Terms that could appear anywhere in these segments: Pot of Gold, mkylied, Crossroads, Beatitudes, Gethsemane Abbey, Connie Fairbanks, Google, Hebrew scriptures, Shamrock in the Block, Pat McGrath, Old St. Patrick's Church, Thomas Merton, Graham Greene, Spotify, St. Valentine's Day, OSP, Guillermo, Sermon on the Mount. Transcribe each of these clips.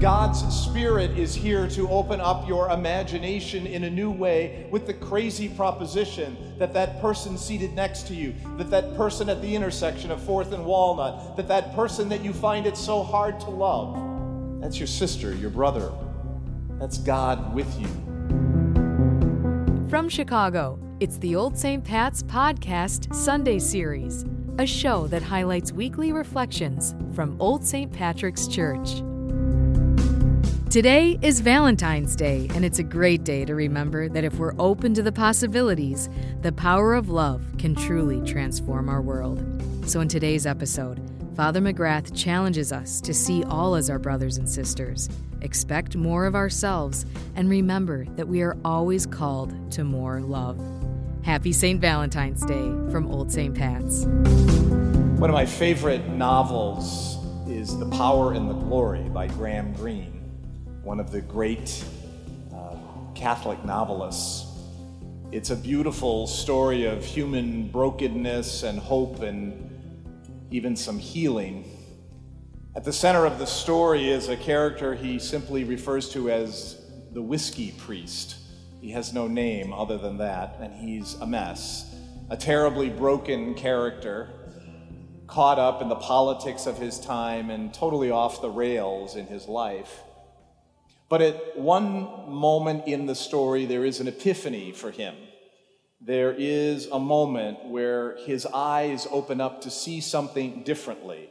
God's Spirit is here to open up your imagination in a new way with the crazy proposition that that person seated next to you, that that person at the intersection of 4th and Walnut, that that person that you find it so hard to love, that's your sister, your brother. That's God with you. From Chicago, it's the Old St. Pat's Podcast Sunday Series, a show that highlights weekly reflections from Old St. Patrick's Church. Today is Valentine's Day, and it's a great day to remember that if we're open to the possibilities, the power of love can truly transform our world. So in today's episode, Father McGrath challenges us to see all as our brothers and sisters, expect more of ourselves, and remember that we are always called to more love. Happy St. Valentine's Day from Old St. Pat's. One of my favorite novels is The Power and the Glory by Graham Greene, one of the great Catholic novelists. It's a beautiful story of human brokenness and hope and even some healing. At the center of the story is a character he simply refers to as the whiskey priest. He has no name other than that, and he's a mess, a terribly broken character, caught up in the politics of his time and totally off the rails in his life. But at one moment in the story, there is an epiphany for him. There is a moment where his eyes open up to see something differently.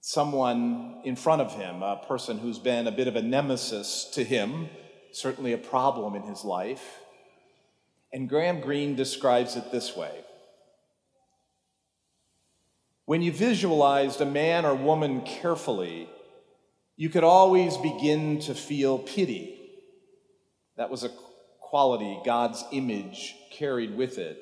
Someone in front of him, a person who's been a bit of a nemesis to him, certainly a problem in his life. And Graham Greene describes it this way. When you visualized a man or woman carefully, you could always begin to feel pity. That was a quality God's image carried with it.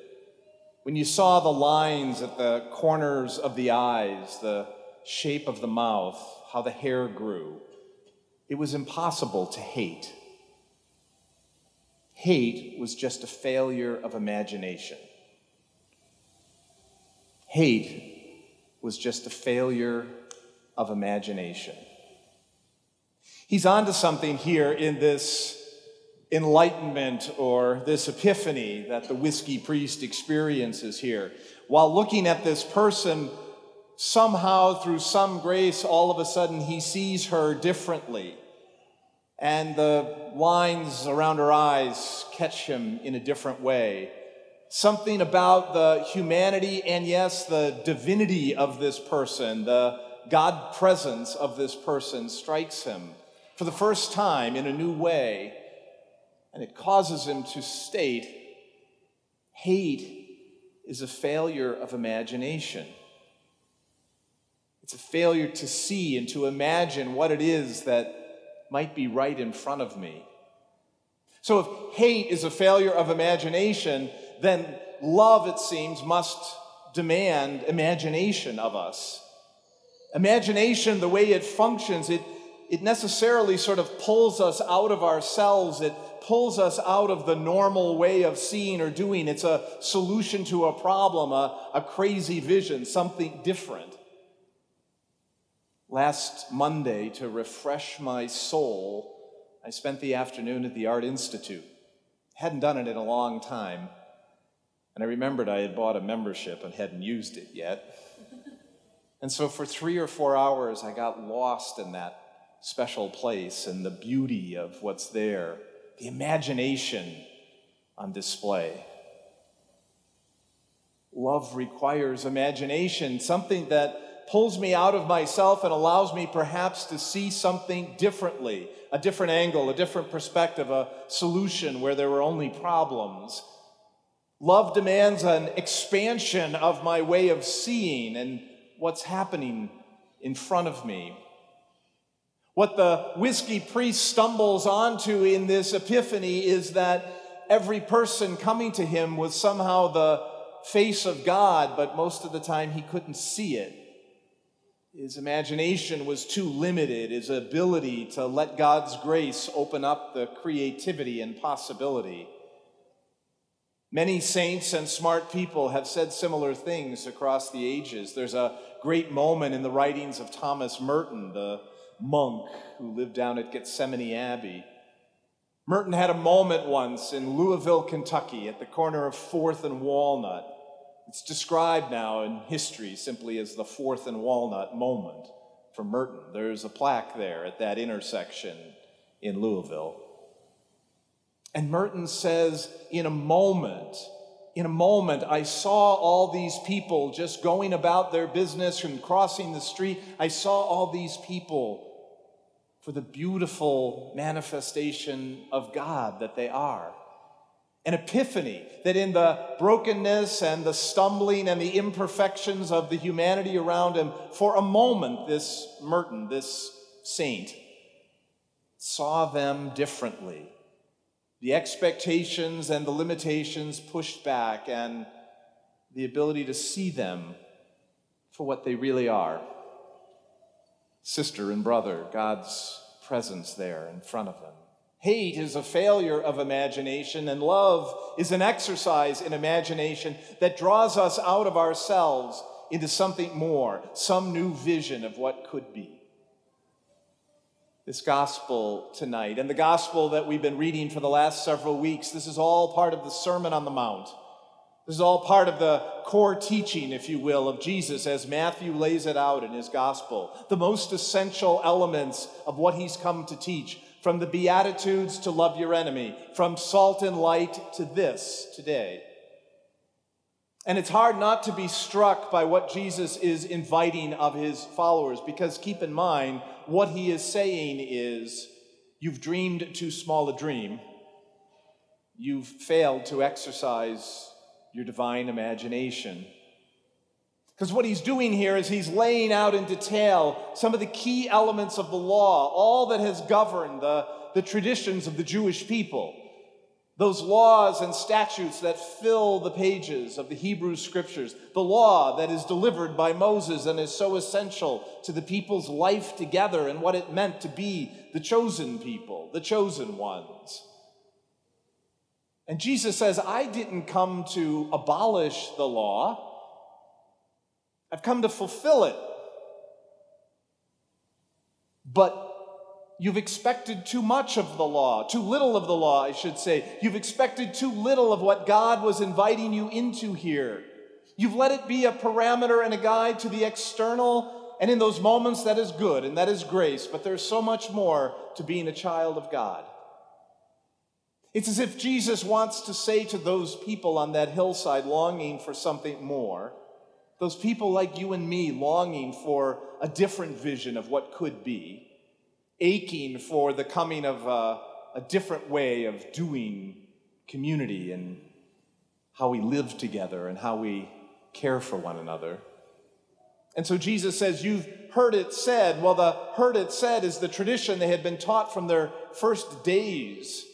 When you saw the lines at the corners of the eyes, the shape of the mouth, how the hair grew, it was impossible to hate. Hate was just a failure of imagination. Hate was just a failure of imagination. He's onto something here in this enlightenment or this epiphany that the whiskey priest experiences here. While looking at this person, somehow through some grace, all of a sudden he sees her differently. And the lines around her eyes catch him in a different way. Something about the humanity and, yes, the divinity of this person, the God presence of this person strikes him for the first time in a new way, and it causes him to state, hate is a failure of imagination. It's a failure to see and to imagine what it is that might be right in front of me. So if hate is a failure of imagination, then love, it seems, must demand imagination of us. Imagination, the way it functions, it necessarily sort of pulls us out of ourselves. It pulls us out of the normal way of seeing or doing. It's a solution to a problem, a crazy vision, something different. Last Monday, to refresh my soul, I spent the afternoon at the Art Institute. Hadn't done it in a long time. And I remembered I had bought a membership and hadn't used it yet. And so for 3 or 4 hours, I got lost in that special place and the beauty of what's there, the imagination on display. Love requires imagination, something that pulls me out of myself and allows me perhaps to see something differently, a different angle, a different perspective, a solution where there were only problems. Love demands an expansion of my way of seeing and what's happening in front of me. What the whiskey priest stumbles onto in this epiphany is that every person coming to him was somehow the face of God, but most of the time he couldn't see it. His imagination was too limited, his ability to let God's grace open up the creativity and possibility. Many saints and smart people have said similar things across the ages. There's a great moment in the writings of Thomas Merton, the monk who lived down at Gethsemane Abbey. Merton had a moment once in Louisville, Kentucky, at the corner of 4th and Walnut. It's described now in history simply as the 4th and Walnut moment for Merton. There's a plaque there at that intersection in Louisville. And Merton says, in a moment, I saw all these people just going about their business and crossing the street. I saw all these people for the beautiful manifestation of God that they are. An epiphany that in the brokenness and the stumbling and the imperfections of the humanity around him, for a moment this Merton, this saint, saw them differently. The expectations and the limitations pushed back, and the ability to see them for what they really are. Sister and brother, God's presence there in front of them. Hate is a failure of imagination, and love is an exercise in imagination that draws us out of ourselves into something more, some new vision of what could be. This gospel tonight, and the gospel that we've been reading for the last several weeks, this is all part of the Sermon on the Mount. This is all part of the core teaching, if you will, of Jesus as Matthew lays it out in his gospel. The most essential elements of what he's come to teach, from the Beatitudes to love your enemy, from salt and light to this today. And it's hard not to be struck by what Jesus is inviting of his followers, because keep in mind, what he is saying is, you've dreamed too small a dream. You've failed to exercise your divine imagination. Because what he's doing here is he's laying out in detail some of the key elements of the law, all that has governed the traditions of the Jewish people. Those laws and statutes that fill the pages of the Hebrew scriptures, the law that is delivered by Moses and is so essential to the people's life together and what it meant to be the chosen people, the chosen ones. And Jesus says, I didn't come to abolish the law. I've come to fulfill it. But you've expected too much of the law, too little of the law, I should say. You've expected too little of what God was inviting you into here. You've let it be a parameter and a guide to the external, and in those moments that is good and that is grace, but there's so much more to being a child of God. It's as if Jesus wants to say to those people on that hillside longing for something more, those people like you and me longing for a different vision of what could be, aching for the coming of a different way of doing community and how we live together and how we care for one another. And so Jesus says, you've heard it said. Well, the heard it said is the tradition they had been taught from their first days.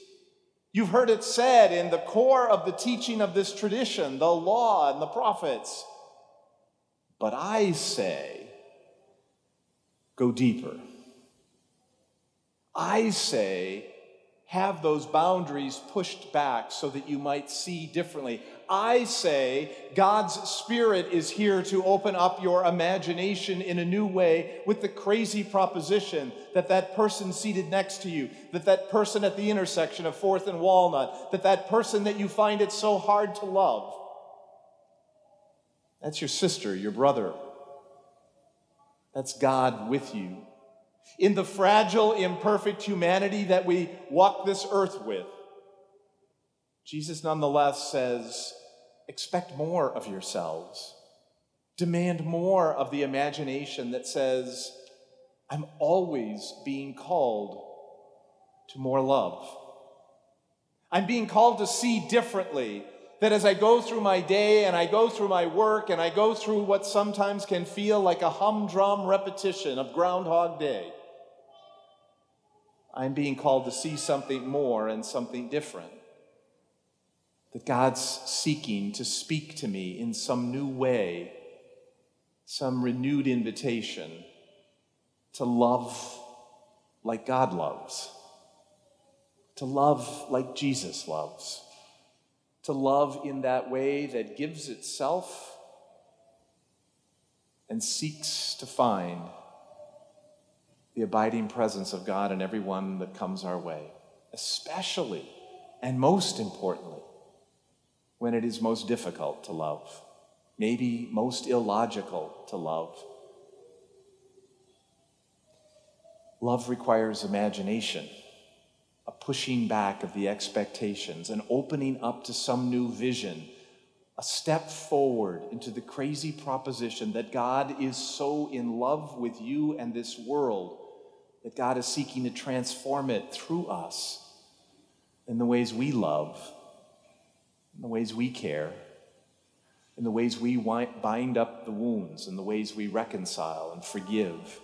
You've heard it said in the core of the teaching of this tradition, the law and the prophets. But I say, go deeper. I say, have those boundaries pushed back so that you might see differently. I say, God's Spirit is here to open up your imagination in a new way with the crazy proposition that that person seated next to you, that that person at the intersection of 4th and Walnut, that that person that you find it so hard to love, that's your sister, your brother. That's God with you. In the fragile, imperfect humanity that we walk this earth with, Jesus nonetheless says, expect more of yourselves. Demand more of the imagination that says, I'm always being called to more love. I'm being called to see differently, that as I go through my day and I go through my work and I go through what sometimes can feel like a humdrum repetition of Groundhog Day, I'm being called to see something more and something different. That God's seeking to speak to me in some new way, some renewed invitation to love like God loves, to love like Jesus loves, to love in that way that gives itself and seeks to find the abiding presence of God in everyone that comes our way, especially and most importantly when it is most difficult to love, maybe most illogical to love. Love requires imagination, a pushing back of the expectations, an opening up to some new vision, a step forward into the crazy proposition that God is so in love with you and this world that God is seeking to transform it through us in the ways we love, in the ways we care, in the ways we bind up the wounds, in the ways we reconcile and forgive,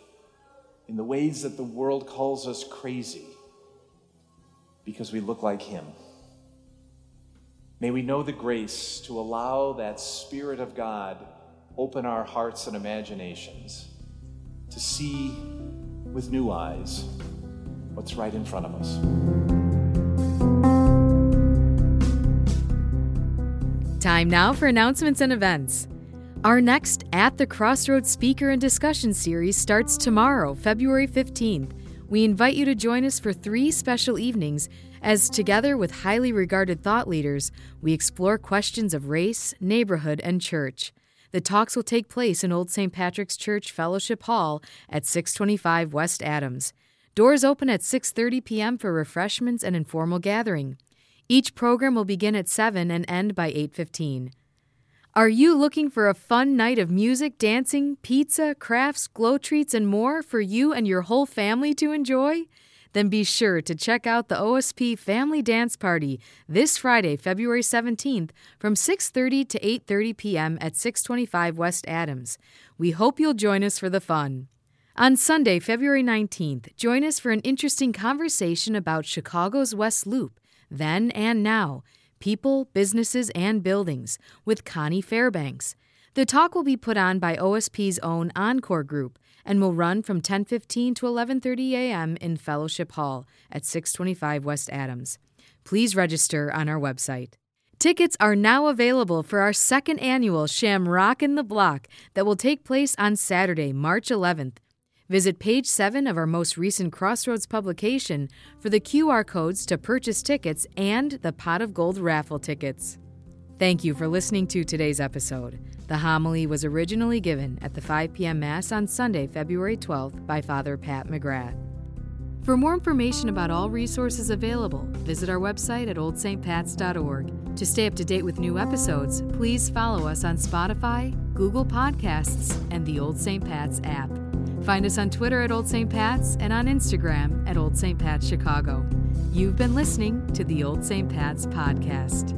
in the ways that the world calls us crazy because we look like Him. May we know the grace to allow that Spirit of God open our hearts and imaginations to see with new eyes what's right in front of us. Time now for announcements and events. Our next At the Crossroads Speaker and Discussion Series starts tomorrow, February 15th. We invite you to join us for 3 special evenings as together with highly regarded thought leaders, we explore questions of race, neighborhood, and church. The talks will take place in Old St. Patrick's Church Fellowship Hall at 625 West Adams. Doors open at 6:30 p.m. for refreshments and informal gathering. Each program will begin at 7 and end by 8:15. Are you looking for a fun night of music, dancing, pizza, crafts, glow treats, and more for you and your whole family to enjoy? Then be sure to check out the OSP Family Dance Party this Friday, February 17th from 6:30 to 8:30 p.m. at 625 West Adams. We hope you'll join us for the fun. On Sunday, February 19th, join us for an interesting conversation about Chicago's West Loop, then and now, people, businesses, and buildings, with Connie Fairbanks. The talk will be put on by OSP's own Encore Group and will run from 10:15 to 11:30 a.m. in Fellowship Hall at 625 West Adams. Please register on our website. Tickets are now available for our second annual Shamrock in the Block that will take place on Saturday, March 11th. Visit page 7 of our most recent Crossroads publication for the QR codes to purchase tickets and the Pot of Gold raffle tickets. Thank you for listening to today's episode. The homily was originally given at the 5 p.m. Mass on Sunday, February 12th by Fr. Pat McGrath. For more information about all resources available, visit our website at oldstpats.org. To stay up to date with new episodes, please follow us on Spotify, Google Podcasts, and the Old St. Pat's app. Find us on Twitter at Old St. Pat's and on Instagram at Old St. Pat's Chicago. You've been listening to the Old St. Pat's Podcast.